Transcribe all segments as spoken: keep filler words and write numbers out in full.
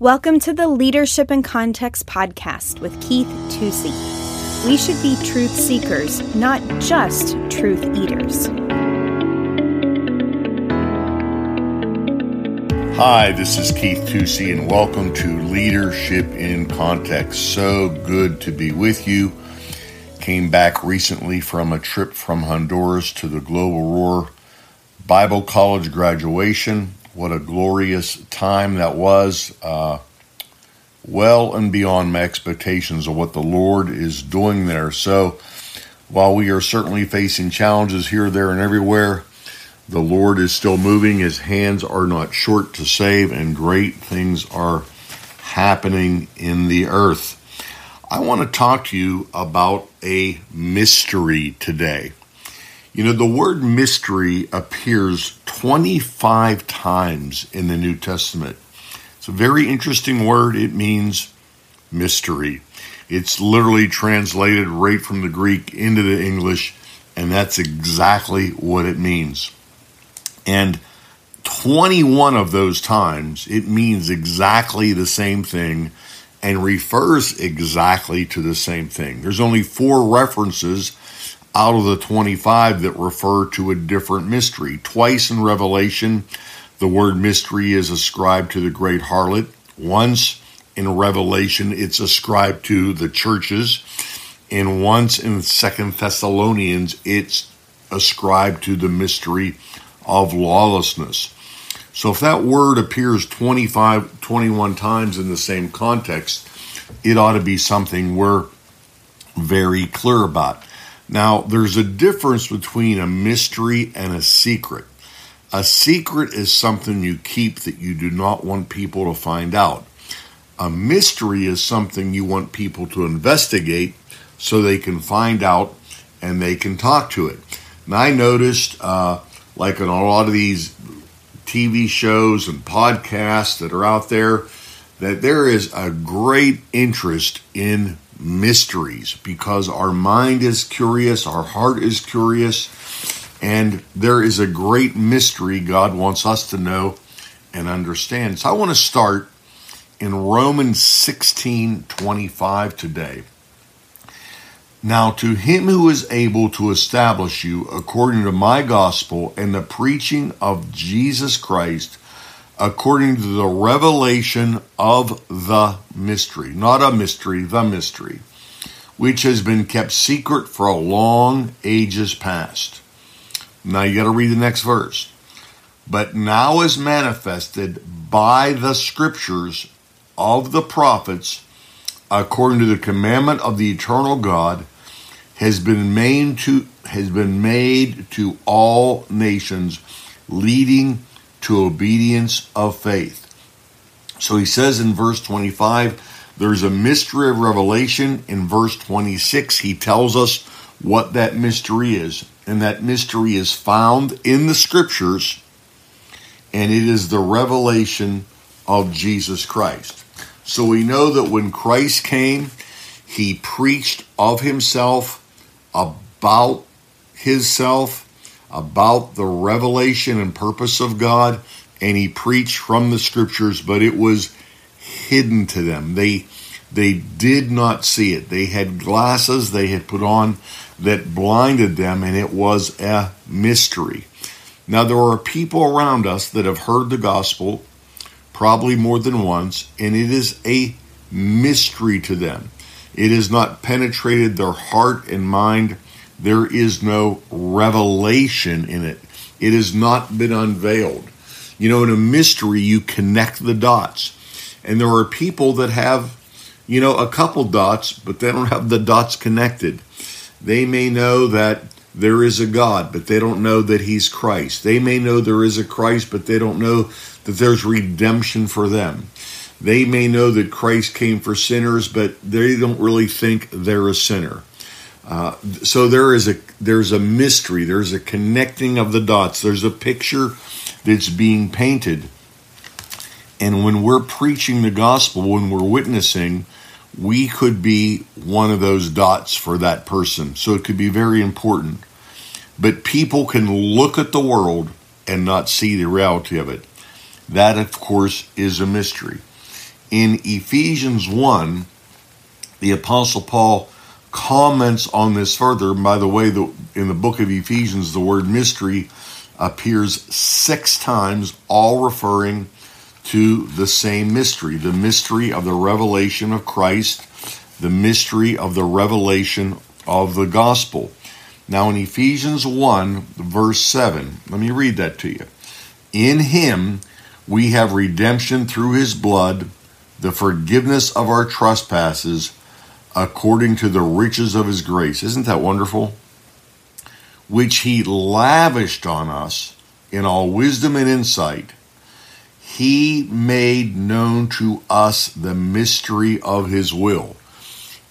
Welcome to the Leadership in Context podcast with Keith Tucci. We should be truth seekers, not just truth eaters. Hi, this is Keith Tucci, and welcome to Leadership in Context. So good to be with you. Came back recently from a trip from Honduras to the Global Roar Bible College graduation. What a glorious time that was, uh, well and beyond my expectations of what the Lord is doing there. So while we are certainly facing challenges here, there, and everywhere, the Lord is still moving. His hands are not short to save, and great things are happening in the earth. I want to talk to you about a mystery today. You know, the word mystery appears twenty-five times in the New Testament. It's a very interesting word. It means mystery. It's literally translated right from the Greek into the English, and that's exactly what it means. And twenty-one of those times, it means exactly the same thing and refers exactly to the same thing. There's only four references out of the twenty-five that refer to a different mystery. Twice in Revelation, the word mystery is ascribed to the great harlot. Once in Revelation, it's ascribed to the churches. And once in Second Thessalonians, it's ascribed to the mystery of lawlessness. So if that word appears twenty-five, twenty-one times in the same context, it ought to be something we're very clear about. Now, there's a difference between a mystery and a secret. A secret is something you keep that you do not want people to find out. A mystery is something you want people to investigate so they can find out and they can talk to it. And I noticed, uh, like in a lot of these T V shows and podcasts that are out there, that there is a great interest in mysteries, because our mind is curious, our heart is curious, and there is a great mystery God wants us to know and understand. So I want to start in Romans sixteen twenty-five today. Now to him who is able to establish you according to my gospel and the preaching of Jesus Christ, according to the revelation of the mystery, not a mystery, the mystery, which has been kept secret for a long ages past. Now you got to read the next verse. But now is manifested by the scriptures of the prophets, according to the commandment of the eternal God, has been made to, has been made to all nations, leading to obedience of faith. So he says in verse twenty-five, there's a mystery of revelation. In verse twenty-six, he tells us what that mystery is. And that mystery is found in the scriptures, and it is the revelation of Jesus Christ. So we know that when Christ came, he preached of himself, about himself, about the revelation and purpose of God, and he preached from the scriptures, but it was hidden to them. They they did not see it. They had glasses they had put on that blinded them, and it was a mystery. Now, there are people around us that have heard the gospel, probably more than once, and it is a mystery to them. It has not penetrated their heart and mind. There is no revelation in it. It has not been unveiled. You know, in a mystery, you connect the dots. And there are people that have, you know, a couple dots, but they don't have the dots connected. They may know that there is a God, but they don't know that he's Christ. They may know there is a Christ, but they don't know that there's redemption for them. They may know that Christ came for sinners, but they don't really think they're a sinner. Uh, so there is a there's a mystery, there's a connecting of the dots, there's a picture that's being painted. And when we're preaching the gospel, when we're witnessing, we could be one of those dots for that person. So it could be very important. But people can look at the world and not see the reality of it. That, of course, is a mystery. in Ephesians one, the Apostle Paul comments on this further. By the way, the, in the book of Ephesians, the word mystery appears six times, all referring to the same mystery, the mystery of the revelation of Christ, the mystery of the revelation of the gospel. Now in Ephesians one, verse seven, let me read that to you. In him we have redemption through his blood, the forgiveness of our trespasses, according to the riches of his grace. Isn't that wonderful? Which he lavished on us in all wisdom and insight. He made known to us the mystery of his will.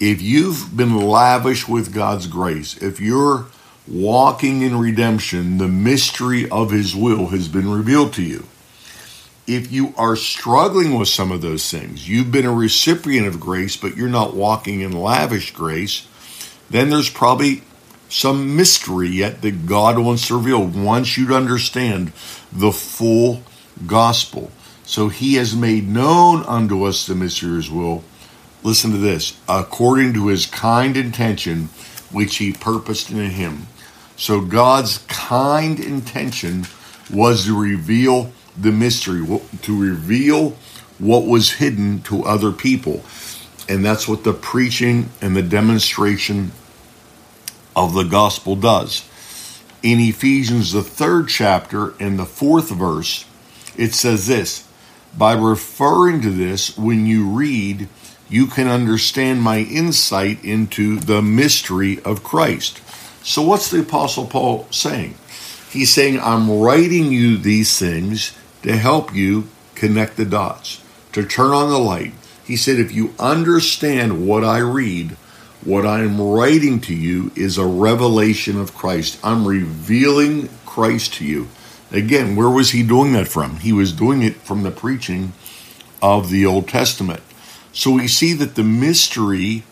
If you've been lavish with God's grace, if you're walking in redemption, the mystery of his will has been revealed to you. If you are struggling with some of those things, you've been a recipient of grace, but you're not walking in lavish grace, then there's probably some mystery yet that God wants to reveal, wants you to understand the full gospel. So he has made known unto us the mystery of his will. Listen to this, according to his kind intention, which he purposed in him. So God's kind intention was to reveal the mystery, to reveal what was hidden to other people. And that's what the preaching and the demonstration of the gospel does. In Ephesians, the third chapter and the fourth verse, it says this, by referring to this, when you read, you can understand my insight into the mystery of Christ. So what's the Apostle Paul saying? He's saying, I'm writing you these things to help you connect the dots, to turn on the light. He said, if you understand what I read, what I'm writing to you is a revelation of Christ. I'm revealing Christ to you. Again, where was he doing that from? He was doing it from the preaching of the Old Testament. So we see that the mystery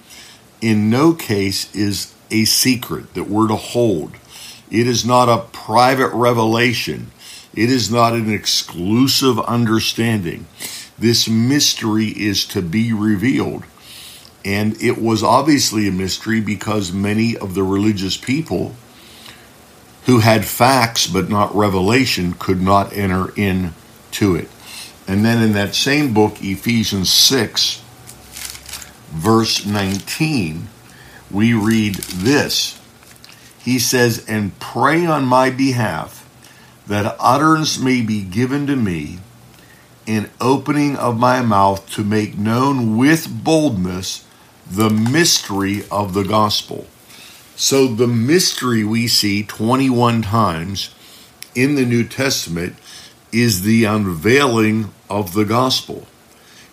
in no case is a secret that we're to hold. It is not a private revelation. It is not an exclusive understanding. This mystery is to be revealed. And it was obviously a mystery because many of the religious people who had facts but not revelation could not enter into it. And then in that same book, Ephesians six, verse nineteen, we read this. He says, and pray on my behalf that utterance may be given to me in opening of my mouth to make known with boldness the mystery of the gospel. So the mystery we see twenty-one times in the New Testament is the unveiling of the gospel.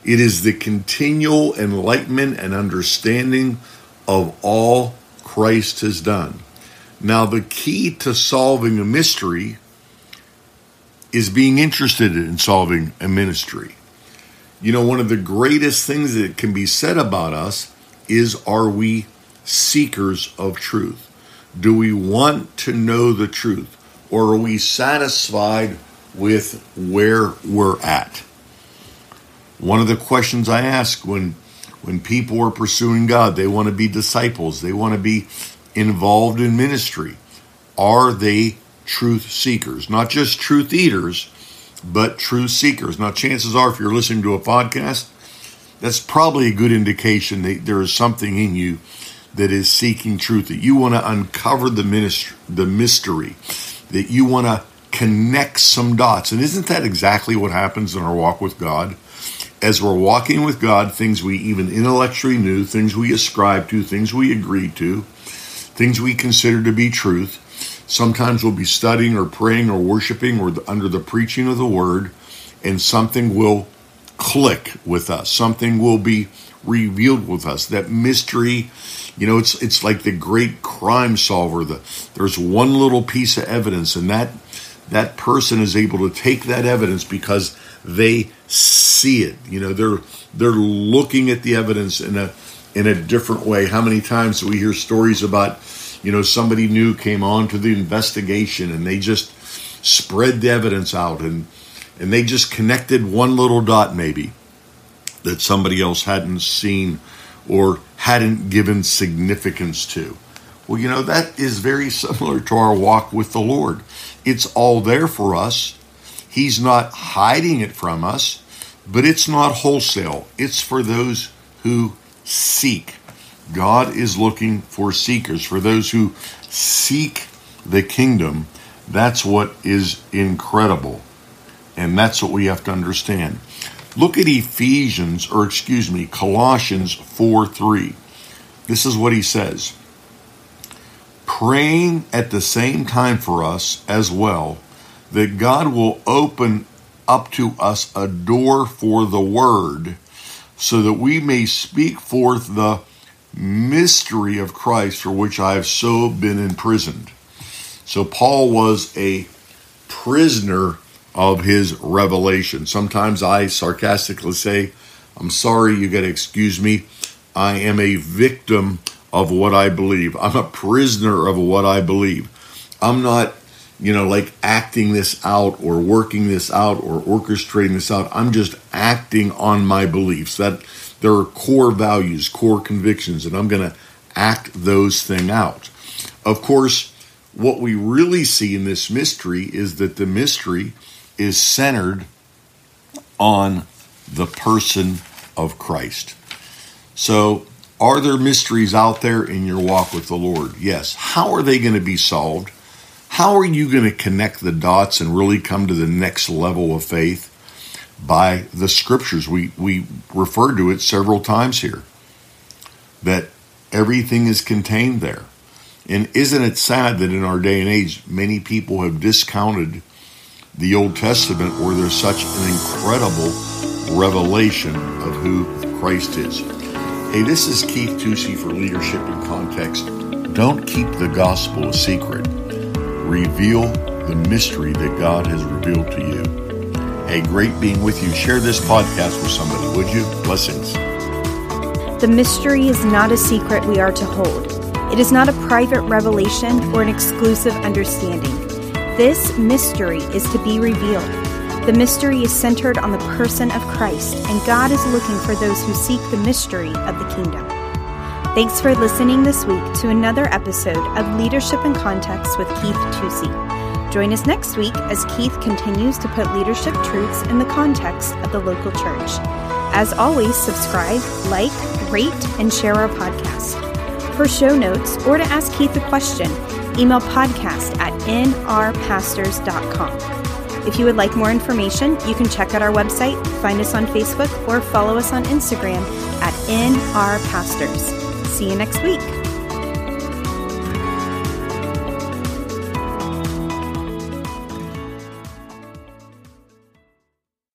It is the continual enlightenment and understanding of all Christ has done. Now, the key to solving a mystery is being interested in solving a mystery. You know, one of the greatest things that can be said about us is, are we seekers of truth? Do we want to know the truth? Or are we satisfied with where we're at? One of the questions I ask when when people are pursuing God, they want to be disciples, they want to be involved in ministry. Are they truth seekers? Not just truth eaters, but truth seekers. Now, chances are, if you're listening to a podcast, that's probably a good indication that there is something in you that is seeking truth, that you want to uncover the ministry, the mystery, that you want to connect some dots. And isn't that exactly what happens in our walk with God? As we're walking with God, things we even intellectually knew, things we ascribe to, things we agreed to, things we consider to be truth, sometimes we'll be studying or praying or worshiping or under the preaching of the word, and something will click with us. Something will be revealed with us. That mystery, you know, it's it's like the great crime solver. The, there's one little piece of evidence, and that that person is able to take that evidence because they see it. You know, they're they're looking at the evidence in a in a different way. How many times do we hear stories about, you know, somebody new came on to the investigation and they just spread the evidence out and and they just connected one little dot maybe. that somebody else hadn't seen or hadn't given significance to. Well, you know, that is very similar to our walk with the Lord. It's all there for us. He's not hiding it from us, but it's not wholesale. It's for those who seek. God is looking for seekers, for those who seek the kingdom. That's what is incredible. And that's what we have to understand. Look at Ephesians, or excuse me, Colossians four three. This is what he says. Praying at the same time for us as well, that God will open up to us a door for the word, so that we may speak forth the mystery of Christ, for which I have so been imprisoned. So Paul was a prisoner of his revelation. Sometimes I sarcastically say, I'm sorry, you got to excuse me. I am a victim of what I believe. I'm a prisoner of what I believe. I'm not, you know, like acting this out or working this out or orchestrating this out. I'm just acting on my beliefs. That there are core values, core convictions, and I'm going to act those things out. Of course, what we really see in this mystery is that the mystery is centered on the person of Christ. So, are there mysteries out there in your walk with the Lord? Yes. How are they going to be solved? How are you going to connect the dots and really come to the next level of faith? By the scriptures. We we referred to it several times here, that everything is contained there. And isn't it sad that in our day and age, many people have discounted the Old Testament, where there's such an incredible revelation of who Christ is? Hey, this is Keith Tucci for Leadership in Context. Don't keep the gospel a secret. Reveal the mystery that God has revealed to you. Hey, great being with you. Share this podcast with somebody, would you? Blessings. The mystery is not a secret we are to hold. It is not a private revelation or an exclusive understanding. This mystery is to be revealed. The mystery is centered on the person of Christ, and God is looking for those who seek the mystery of the kingdom. Thanks for listening this week to another episode of Leadership in Context with Keith Tucci. Join us next week as Keith continues to put leadership truths in the context of the local church. As always, subscribe, like, rate, and share our podcast. For show notes or to ask Keith a question, email podcast at n r pastors dot com. If you would like more information, you can check out our website, find us on Facebook, or follow us on Instagram at n r pastors. See you next week.